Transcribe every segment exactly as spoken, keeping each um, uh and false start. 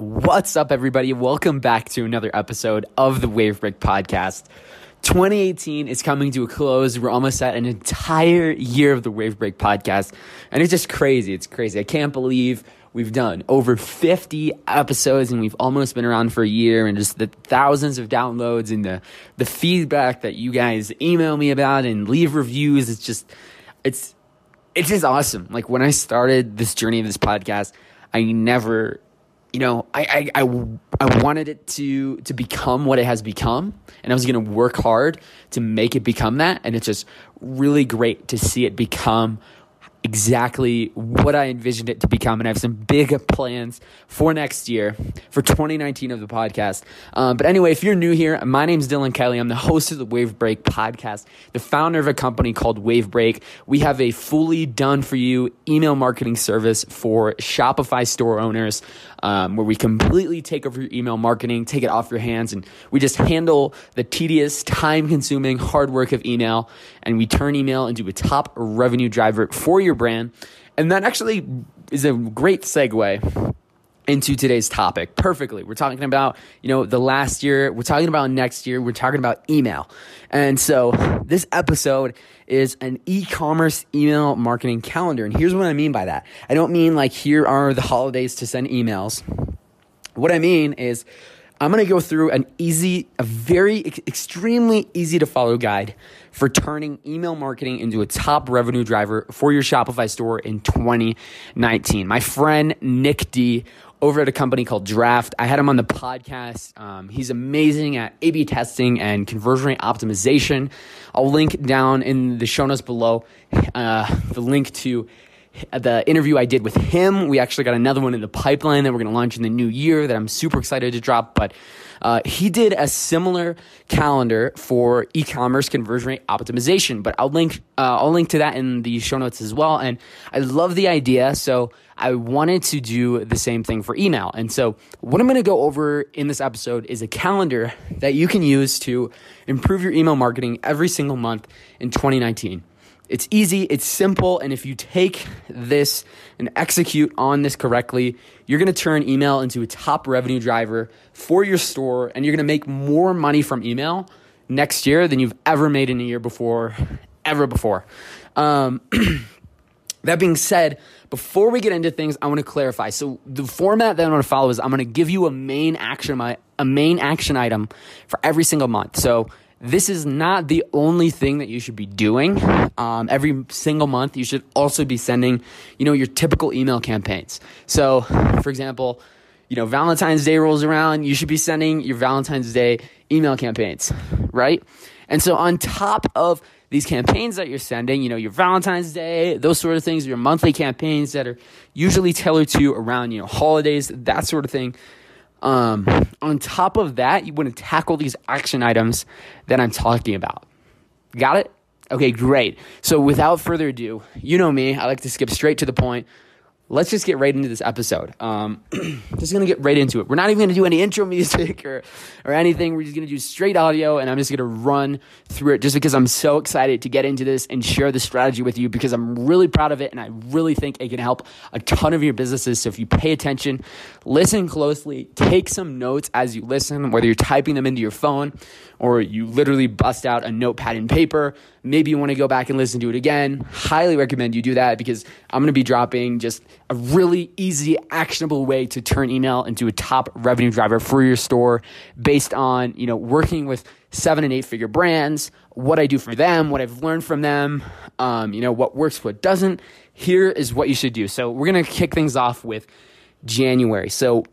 What's up, everybody? Welcome back to another episode of the Wavebreak Podcast. twenty eighteen is coming to a close. We're almost at an entire year of the Wavebreak Podcast, and it's just crazy. It's crazy. I can't believe we've done over fifty episodes, and we've almost been around for a year, and just the thousands of downloads and the, the feedback that you guys email me about and leave reviews. It's just, it's, it's just awesome. Like, when I started this journey of this podcast, I never... You know, I, I I I wanted it to to become what it has become, and I was going to work hard to make it become that, and it's just really great to see it become exactly what I envisioned it to become, and I have some big plans for next year, for twenty nineteen of the podcast. Um, but anyway, if you're new here, my name's Dylan Kelly. I'm the host of the Wavebreak Podcast, the founder of a company called Wavebreak. We have a fully done-for-you email marketing service for Shopify store owners, um, where we completely take over your email marketing, take it off your hands, and we just handle the tedious, time-consuming, hard work of email, and we turn email into a top revenue driver for your brand. And that actually is a great segue into today's topic perfectly. We're talking about, you know, the last year, we're talking about next year, we're talking about email. And so this episode is an e-commerce email marketing calendar. And here's what I mean by that. I don't mean like here are the holidays to send emails. What I mean is I'm going to go through an easy, a very extremely easy to follow guide for turning email marketing into a top revenue driver for your Shopify store in twenty nineteen. My friend Nick D over at a company called Draft, I had him on the podcast. Um, he's amazing at A B testing and conversion rate optimization. I'll link down in the show notes below uh, the link to the interview I did with him. We actually got another one in the pipeline that we're going to launch in the new year that I'm super excited to drop. But uh, he did a similar calendar for e-commerce conversion rate optimization. But I'll link, uh, I'll link to that in the show notes as well. And I love the idea, so I wanted to do the same thing for email. And so what I'm going to go over in this episode is a calendar that you can use to improve your email marketing every single month in twenty nineteen. It's easy, it's simple, and if you take this and execute on this correctly, you're going to turn email into a top revenue driver for your store, and you're going to make more money from email next year than you've ever made in a year before, ever before. Um, that being said, before we get into things, I want to clarify. So the format that I'm going to follow is I'm going to give you a main action, a main action item for every single month. So this is not the only thing that you should be doing. Um, every single month, you should also be sending, you know, your typical email campaigns. So, for example, you know, Valentine's Day rolls around, you should be sending your Valentine's Day email campaigns, right? And so on top of these campaigns that you're sending, you know, your Valentine's Day, those sort of things, your monthly campaigns that are usually tailored to around, you know, holidays, that sort of thing. Um, on top of that, you want to tackle these action items that I'm talking about. Got it? Okay, great. So without further ado, you know me, I like to skip straight to the point. Let's just get right into this episode. Um, just going to get right into it. We're not even going to do any intro music or, or anything. We're just going to do straight audio, and I'm just going to run through it just because I'm so excited to get into this and share the strategy with you because I'm really proud of it, and I really think it can help a ton of your businesses. So if you pay attention, listen closely, take some notes as you listen, whether you're typing them into your phone or you literally bust out a notepad and paper. Maybe you want to go back and listen to it again. Highly recommend you do that because I'm going to be dropping just a really easy, actionable way to turn email into a top revenue driver for your store based on, you know, working with seven and eight figure brands, what I do for them, what I've learned from them, um, you know, what works, what doesn't. Here is what you should do. So we're going to kick things off with January. So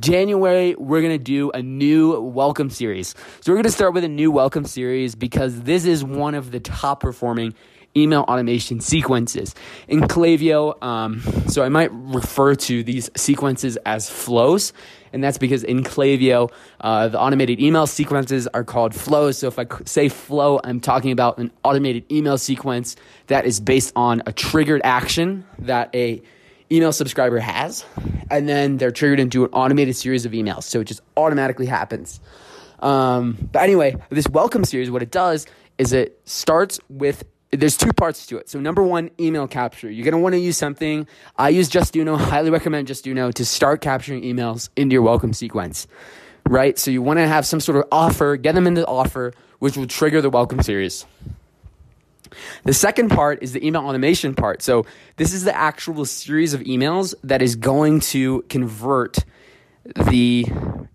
January, we're going to do a new welcome series. So we're going to start with a new welcome series because this is one of the top performing email automation sequences in Klaviyo. Um, so I might refer to these sequences as flows, and that's because in Klaviyo, uh, the automated email sequences are called flows. So if I say flow, I'm talking about an automated email sequence that is based on a triggered action that a email subscriber has, and then they're triggered into an automated series of emails. So it just automatically happens. Um, but anyway, this welcome series, what it does is it starts with there's two parts to it. So number one, email capture. You're going to want to use something. I use Justuno. Highly recommend Justuno to start capturing emails into your welcome sequence, right? So you want to have some sort of offer, get them into the offer, which will trigger the welcome series. The second part is the email automation part. So this is the actual series of emails that is going to convert the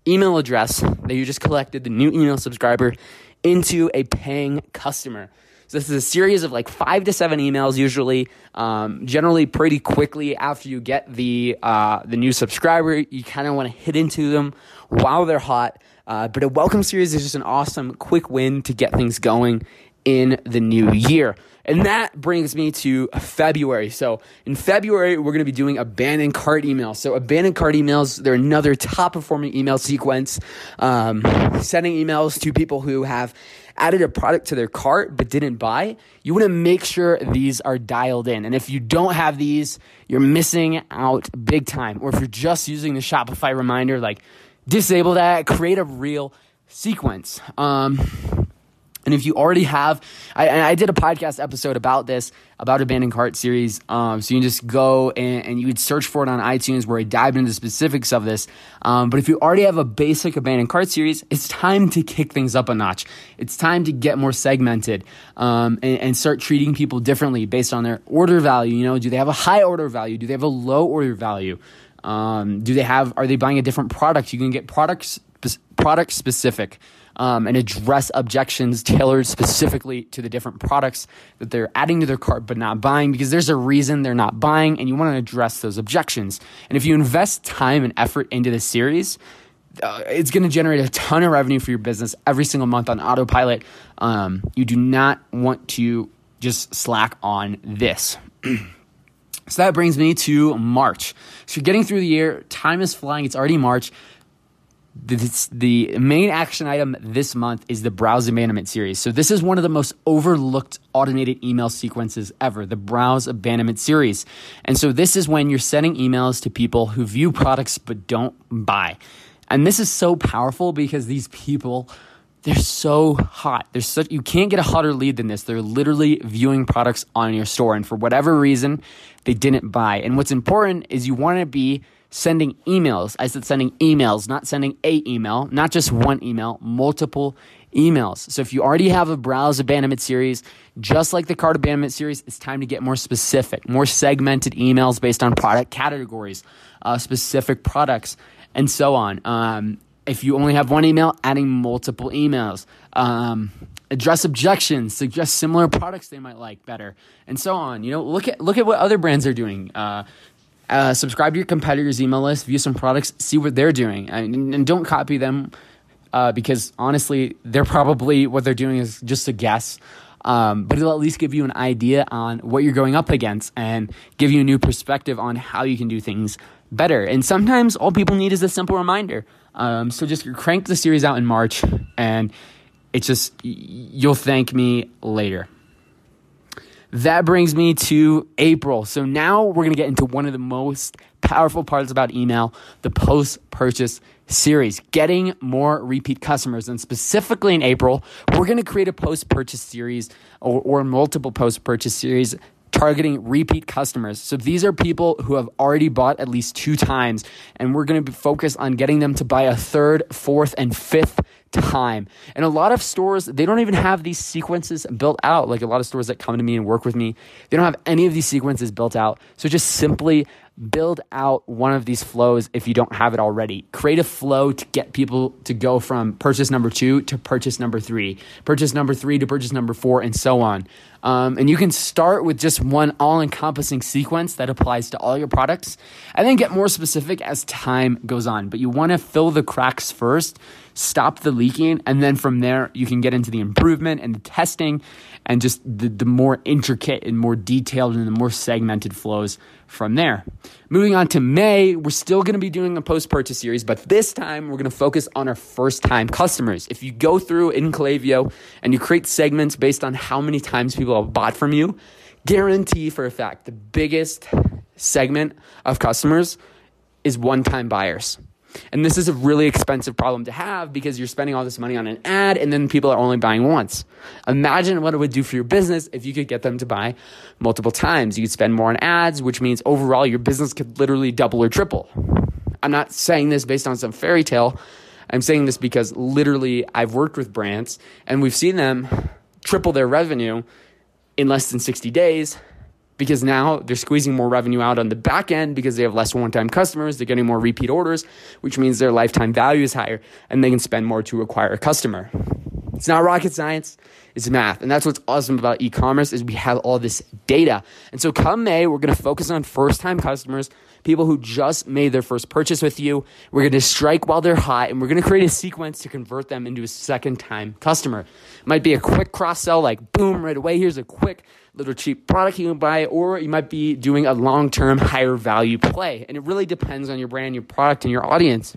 email address that you just collected, the new email subscriber, into a paying customer. So this is a series of like five to seven emails usually, um, generally pretty quickly after you get the uh, the new subscriber. You kind of want to hit into them while they're hot. Uh, but a welcome series is just an awesome quick win to get things going in the new year. And that brings me to February. So in February, we're going to be doing abandoned cart emails. So abandoned cart emails, they're another top performing email sequence, um, sending emails to people who have added a product to their cart but didn't buy. You want to make sure these are dialed in. And if you don't have these, you're missing out big time. Or if you're just using the Shopify reminder, like disable that, create a real sequence. Um, And if you already have, I, and I did a podcast episode about this, about abandoned cart series. Um, so you can just go and, and you would search for it on iTunes where I dived into the specifics of this. Um, but if you already have a basic abandoned cart series, it's time to kick things up a notch. It's time to get more segmented um, and, and start treating people differently based on their order value. You know, do they have a high order value? Do they have a low order value? Um, do they have, are they buying a different product? You can get products, product specific. Um, and address objections tailored specifically to the different products that they're adding to their cart but not buying, because there's a reason they're not buying, and you want to address those objections. And if you invest time and effort into this series, uh, it's going to generate a ton of revenue for your business every single month on autopilot. Um, you do not want to just slack on this. So that brings me to March. So you're getting through the year. Time is flying. It's already March. This, the main action item this month is the browse abandonment series. So this is one of the most overlooked automated email sequences ever, the browse abandonment series. And so this is when you're sending emails to people who view products but don't buy. And this is so powerful because these people, they're so hot. There's such, you can't get a hotter lead than this. They're literally viewing products on your store, and for whatever reason, they didn't buy. And what's important is you want to be sending emails. I said sending emails, not sending a email, not just one email, multiple emails. So if you already have a browse abandonment series, just like the cart abandonment series, it's time to get more specific, more segmented emails based on product categories, uh, specific products, and so on. Um, if you only have one email, adding multiple emails. Um, address objections, suggest similar products they might like better, and so on. You know, look at look at what other brands are doing. Uh, Uh, subscribe to your competitors' email list, view some products, see what they're doing, and, and don't copy them uh, because honestly, they're probably, what they're doing is just a guess, um, but it'll at least give you an idea on what you're going up against and give you a new perspective on how you can do things better. And sometimes all people need is a simple reminder. Um, so just crank the series out in March, and it's just, you'll thank me later. That brings me to April. So now we're going to get into one of the most powerful parts about email, the post-purchase series, getting more repeat customers. And specifically in April, we're going to create a post-purchase series or, or multiple post-purchase series targeting repeat customers. So these are people who have already bought at least two times, and we're going to focus on getting them to buy a third, fourth, and fifth time. And a lot of stores, they don't even have these sequences built out. Like a lot of stores that come to me and work with me, they don't have any of these sequences built out. So just simply build out one of these flows if you don't have it already. Create a flow to get people to go from purchase number two to purchase number three, purchase number three to purchase number four, and so on. Um, and you can start with just one all-encompassing sequence that applies to all your products, and then get more specific as time goes on. But you want to fill the cracks first, stop the leaking, and then from there you can get into the improvement and the testing and just the, the more intricate and more detailed and the more segmented flows from there. Moving on to May, we're still going to be doing a post-purchase series, but this time we're going to focus on our first-time customers. If you go through in Klaviyo and you create segments based on how many times people have bought from you, guarantee for a fact the biggest segment of customers is one-time buyers. And this is a really expensive problem to have because you're spending all this money on an ad and then people are only buying once. Imagine what it would do for your business if you could get them to buy multiple times. You could spend more on ads, which means overall your business could literally double or triple. I'm not saying this based on some fairy tale. I'm saying this because literally I've worked with brands and we've seen them triple their revenue in less than sixty days because now they're squeezing more revenue out on the back end because they have less one-time customers. They're getting more repeat orders, which means their lifetime value is higher and they can spend more to acquire a customer. It's not rocket science. It's math. And that's what's awesome about e-commerce is we have all this data. And so come May, we're going to focus on first-time customers, people who just made their first purchase with you. We're going to strike while they're hot, and we're going to create a sequence to convert them into a second-time customer. It might be a quick cross-sell, like boom, right away. Here's a quick little cheap product you can buy, or you might be doing a long-term higher value play. And it really depends on your brand, your product, and your audience.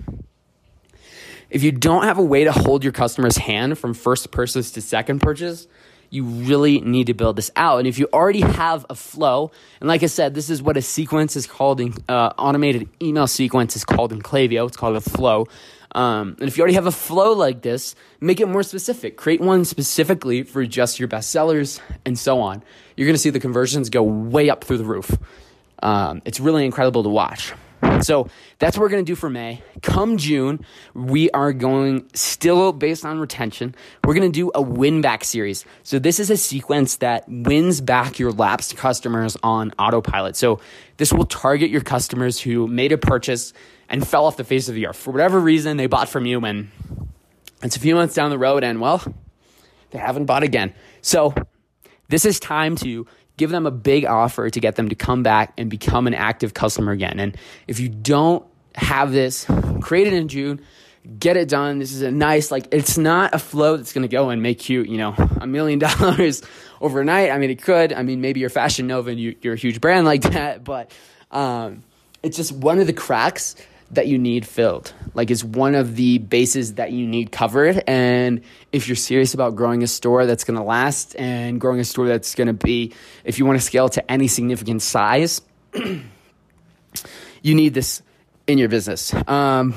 If you don't have a way to hold your customer's hand from first purchase to second purchase, you really need to build this out. And if you already have a flow, and like I said, this is what a sequence is called, in, uh, automated email sequence is called in Klaviyo. It's called a flow. Um, and if you already have a flow like this, make it more specific. Create one specifically for just your best sellers and so on. You're going to see the conversions go way up through the roof. Um, it's really incredible to watch. So that's what we're going to do for May. Come June, we are going still based on retention. We're going to do a win back series. So this is a sequence that wins back your lapsed customers on autopilot. So this will target your customers who made a purchase and fell off the face of the earth. For whatever reason, they bought from you and it's a few months down the road and well, they haven't bought again. So this is time to give them a big offer to get them to come back and become an active customer again. And if you don't have this, create it in June, get it done. This is a nice, like, it's not a flow that's going to go and make you, you know, a million dollars overnight. I mean, it could. I mean, maybe you're Fashion Nova and you, you're a huge brand like that, but um, it's just one of the cracks that you need filled. Like, it's one of the bases that you need covered. And if you're serious about growing a store that's going to last and growing a store that's going to be, if you want to scale to any significant size, you need this in your business. Um,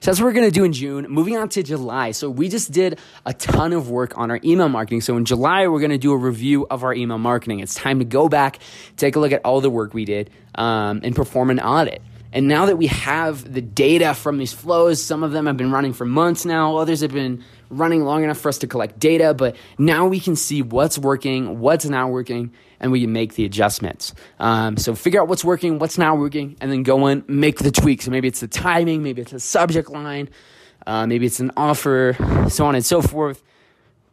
so that's what we're going to do in June. Moving on to July. So we just did a ton of work on our email marketing. So in July, we're going to do a review of our email marketing. It's time to go back, take a look at all the work we did, um, and perform an audit. And now that we have the data from these flows, some of them have been running for months now, others have been running long enough for us to collect data, but now we can see what's working, what's not working, and we can make the adjustments. Um, so figure out what's working, what's not working, and then go in, make the tweaks. Maybe it's the timing, maybe it's the subject line, uh, maybe it's an offer, so on and so forth.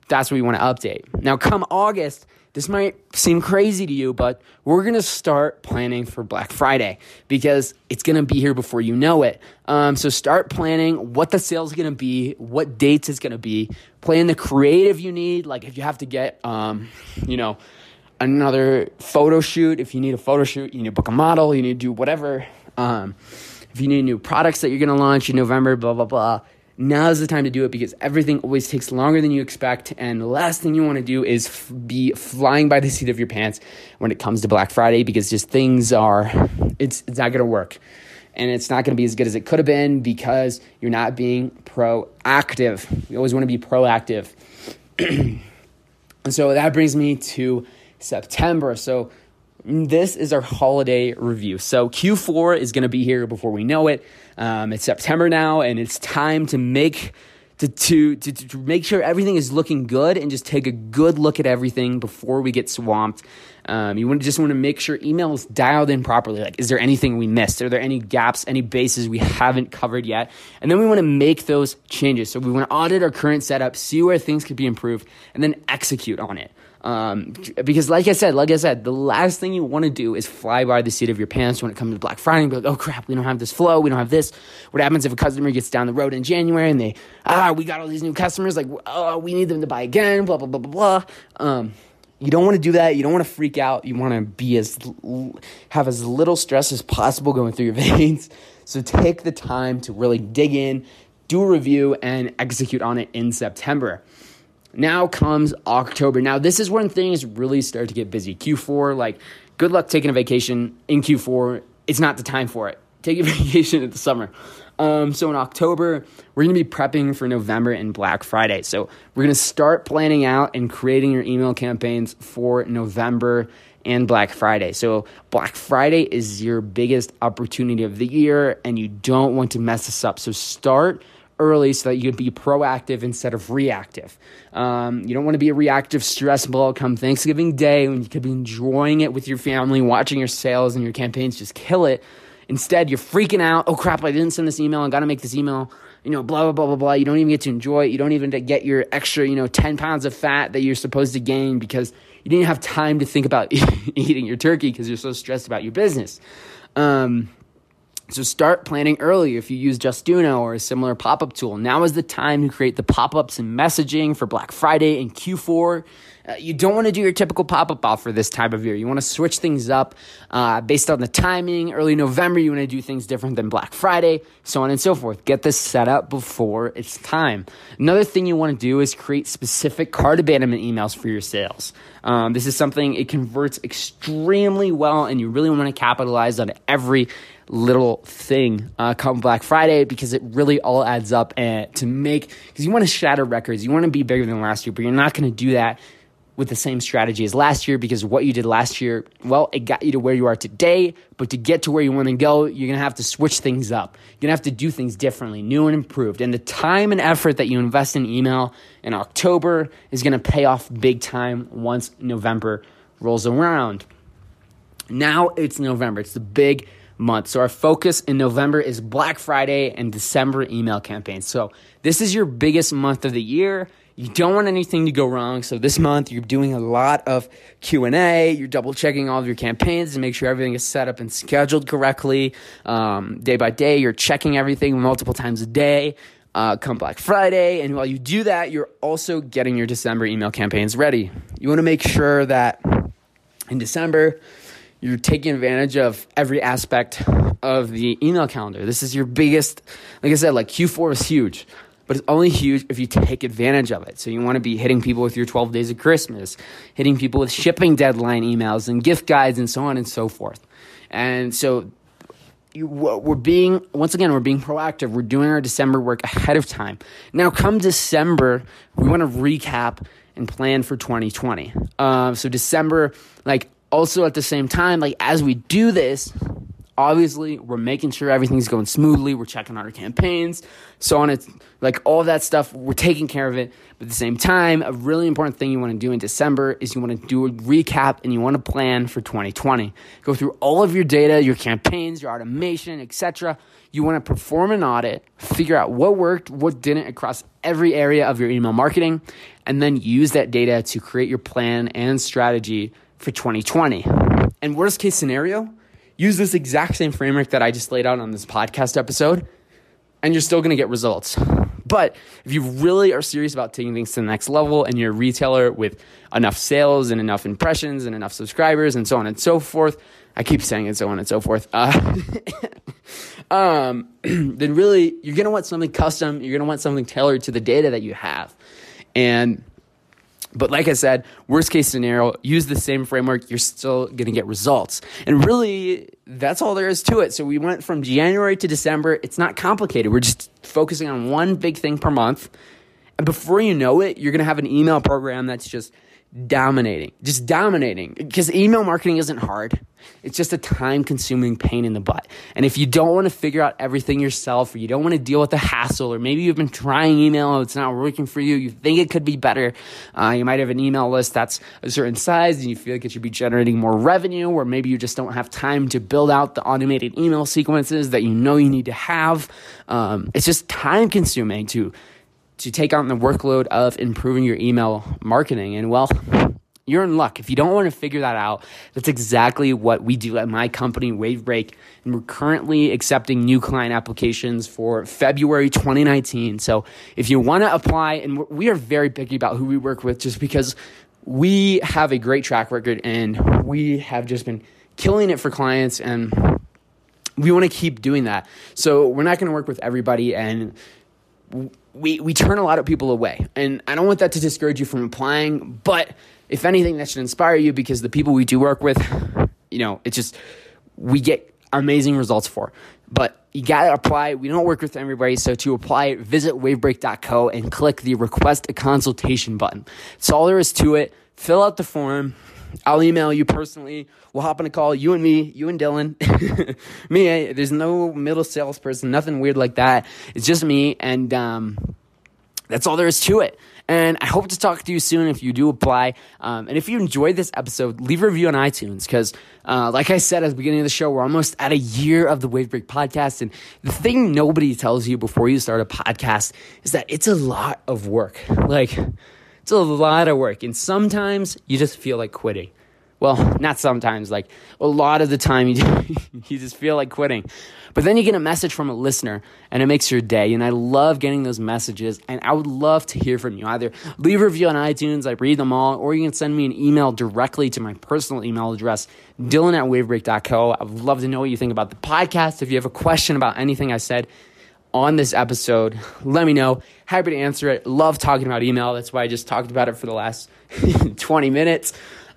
That's what we want to update. Now come August, this might seem crazy to you, but we're going to start planning for Black Friday because it's going to be here before you know it. Um, so start planning what the sale's going to be, what dates it's going to be, plan the creative you need. Like if you have to get, um, you know, another photo shoot, if you need a photo shoot, you need to book a model, you need to do whatever. Um, if you need new products that you're going to launch in November, blah, blah, blah. Now is the time to do it because everything always takes longer than you expect. And the last thing you want to do is f- be flying by the seat of your pants when it comes to Black Friday because just things are, it's, it's not going to work. And it's not going to be as good as it could have been because you're not being proactive. You always want to be proactive. And so that brings me to September. So this is our holiday review. So Q four is going to be here before we know it. Um, it's September now, and it's time to make to, to to to make sure everything is looking good, and just take a good look at everything before we get swamped. Um, you want to just want to make sure email is dialed in properly. Like, is there anything we missed? Are there any gaps, any bases we haven't covered yet? And then we want to make those changes. So we want to audit our current setup, see where things could be improved, and then execute on it. Um, because like I said, like I said, the last thing you want to do is fly by the seat of your pants when it comes to Black Friday and be like, oh crap, we don't have this flow. We don't have this. What happens if a customer gets down the road in January and they, ah, we got all these new customers. Like, oh, we need them to buy again, blah, blah, blah, blah, blah. Um, you don't want to do that. You don't want to freak out. You want to be as, have as little stress as possible going through your veins. So take the time to really dig in, do a review and execute on it in September. Now comes October. Now, this is when things really start to get busy. Q four, like, good luck taking a vacation in Q four. It's not the time for it. Take a vacation in the summer. Um, so in October, we're going to be prepping for November and Black Friday. So we're going to start planning out and creating your email campaigns for November and Black Friday. So Black Friday is your biggest opportunity of the year, and you don't want to mess this up. So start early so that you can be proactive instead of reactive. Um, you don't want to be a reactive stress ball come Thanksgiving Day when you could be enjoying it with your family, watching your sales and your campaigns just kill it. Instead, you're freaking out. Oh, crap, I didn't send this email. I got to make this email. You know, blah, blah, blah, blah, blah. You don't even get to enjoy it. You don't even get your extra, you know, ten pounds of fat that you're supposed to gain because you didn't have time to think about eating your turkey because you're so stressed about your business. Um, so start planning early. If you use Justuno or a similar pop-up tool, now is the time to create the pop-ups and messaging for Black Friday and Q four. Uh, you don't want to do your typical pop-up offer this time of year. You want to switch things up uh, based on the timing. Early November, you want to do things different than Black Friday, so on and so forth. Get this set up before it's time. Another thing you want to do is create specific cart abandonment emails for your sales. Um, this is something it converts extremely well, and you really want to capitalize on every little thing uh, come Black Friday because it really all adds up and to make – because you want to shatter records. You want to be bigger than last year, but you're not going to do that with the same strategy as last year because what you did last year, well, it got you to where you are today, but to get to where you want to go, you're going to have to switch things up. You're going to have to do things differently, new and improved. And the time and effort that you invest in email in October is going to pay off big time once November rolls around. Now it's November. It's the big month. So our focus in November is Black Friday and December email campaigns. So this is your biggest month of the year. You don't want anything to go wrong. So this month, you're doing a lot of Q and A. You're double-checking all of your campaigns to make sure everything is set up and scheduled correctly. Um, day by day, you're checking everything multiple times a day. Uh, come Black Friday. And while you do that, you're also getting your December email campaigns ready. You want to make sure that in December, you're taking advantage of every aspect of the email calendar. This is your biggest, like I said, like Q four is huge. But it's only huge if you take advantage of it. So you want to be hitting people with your twelve days of Christmas, hitting people with shipping deadline emails and gift guides and so on and so forth. And so you, we're being, once again, we're being proactive. We're doing our December work ahead of time. Now come December, we want to recap and plan for twenty twenty. Um, so December, like also at the same time, like as we do this, obviously, we're making sure everything's going smoothly. We're checking out our campaigns, so on. It's like all that stuff. We're taking care of it. But at the same time, a really important thing you want to do in December is you want to do a recap and you want to plan for twenty twenty. Go through all of your data, your campaigns, your automation, et cetera. You want to perform an audit, figure out what worked, what didn't across every area of your email marketing, and then use that data to create your plan and strategy for twenty twenty. And worst case scenario, use this exact same framework that I just laid out on this podcast episode, and you're still going to get results. But if you really are serious about taking things to the next level and you're a retailer with enough sales and enough impressions and enough subscribers and so on and so forth, I keep saying it so on and so forth, uh, um, then really you're going to want something custom. You're going to want something tailored to the data that you have. And But like I said, worst case scenario, use the same framework. You're still going to get results. And really, that's all there is to it. So we went from January to December. It's not complicated. We're just focusing on one big thing per month. And before you know it, you're going to have an email program that's just dominating, just dominating. Because email marketing isn't hard. It's just a time-consuming pain in the butt. And if you don't want to figure out everything yourself, or you don't want to deal with the hassle, or maybe you've been trying email, it's not working for you, you think it could be better, uh, you might have an email list that's a certain size, and you feel like it should be generating more revenue, or maybe you just don't have time to build out the automated email sequences that you know you need to have. Um, it's just time-consuming to to take on the workload of improving your email marketing. And well, you're in luck. If you don't want to figure that out, that's exactly what we do at my company, Wavebreak. And we're currently accepting new client applications for February twenty nineteen. So if you want to apply, and we are very picky about who we work with just because we have a great track record and we have just been killing it for clients, and we want to keep doing that. So we're not going to work with everybody, and we we turn a lot of people away. And I don't want that to discourage you from applying, but if anything, that should inspire you, because the people we do work with, you know, it's just, we get amazing results for. But You got to apply. We don't work with everybody. So to apply, visit wavebreak dot co and click the request a consultation button. That's all there is to it. Fill out the form. I'll email you personally. We'll hop on a call, you and me, you and Dylan. Me, there's no middle salesperson, nothing weird like that. It's just me, and um, that's all there is to it. And I hope to talk to you soon if you do apply. Um, and if you enjoyed this episode, leave a review on iTunes because, uh, like I said at the beginning of the show, we're almost at a year of the Wavebreak podcast. And the thing nobody tells you before you start a podcast is that it's a lot of work. Like, it's a lot of work, and sometimes you just feel like quitting. Well, not sometimes, like a lot of the time you you just feel like quitting. But then you get a message from a listener, and it makes your day, and I love getting those messages, and I would love to hear from you. Either leave a review on iTunes, I read them all, or you can send me an email directly to my personal email address, dylan at wavebreak dot co. I would love to know what you think about the podcast. If you have a question about anything I said on this episode, let me know. Happy to answer it. Love talking about email. That's why I just talked about it for the last twenty minutes.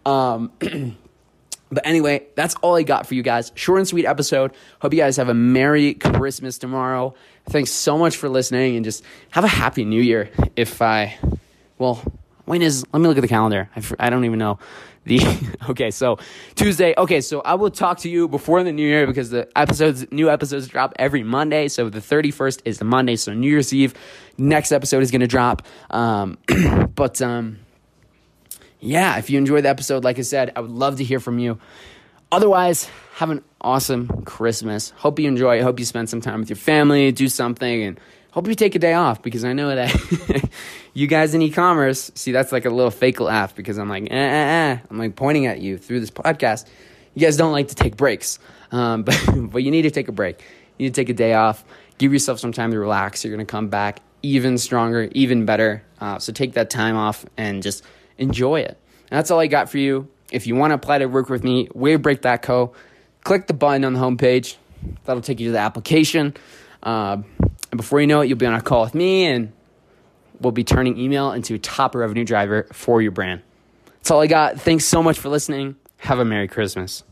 Um, but anyway, that's all I got for you guys. Short and sweet episode. Hope you guys have a Merry Christmas tomorrow. Thanks so much for listening, and just have a Happy New Year. If I, well, when is, let me look at the calendar. I, I don't even know. The okay, so Tuesday. Okay, so I will talk to you before the new year because the episodes, new episodes drop every Monday. So the thirty-first is the Monday. So New Year's Eve, next episode is going to drop. Um, but um, yeah, if you enjoyed the episode, like I said, I would love to hear from you. Otherwise, have an awesome Christmas. Hope you enjoy it. Hope you spend some time with your family, do something, and hope you take a day off because I know that you guys in e-commerce, see, that's like a little fake laugh because I'm like, eh, eh, eh. I'm like pointing at you through this podcast. You guys don't like to take breaks, um, but, but you need to take a break. You need to take a day off. Give yourself some time to relax. You're going to come back even stronger, even better. Uh, so take that time off and just enjoy it. And that's all I got for you. If you want to apply to work with me, wavebreak dot co. Click the button on the homepage. That'll take you to the application. Uh, And before you know it, you'll be on a call with me, and we'll be turning email into a top revenue driver for your brand. That's all I got. Thanks so much for listening. Have a Merry Christmas.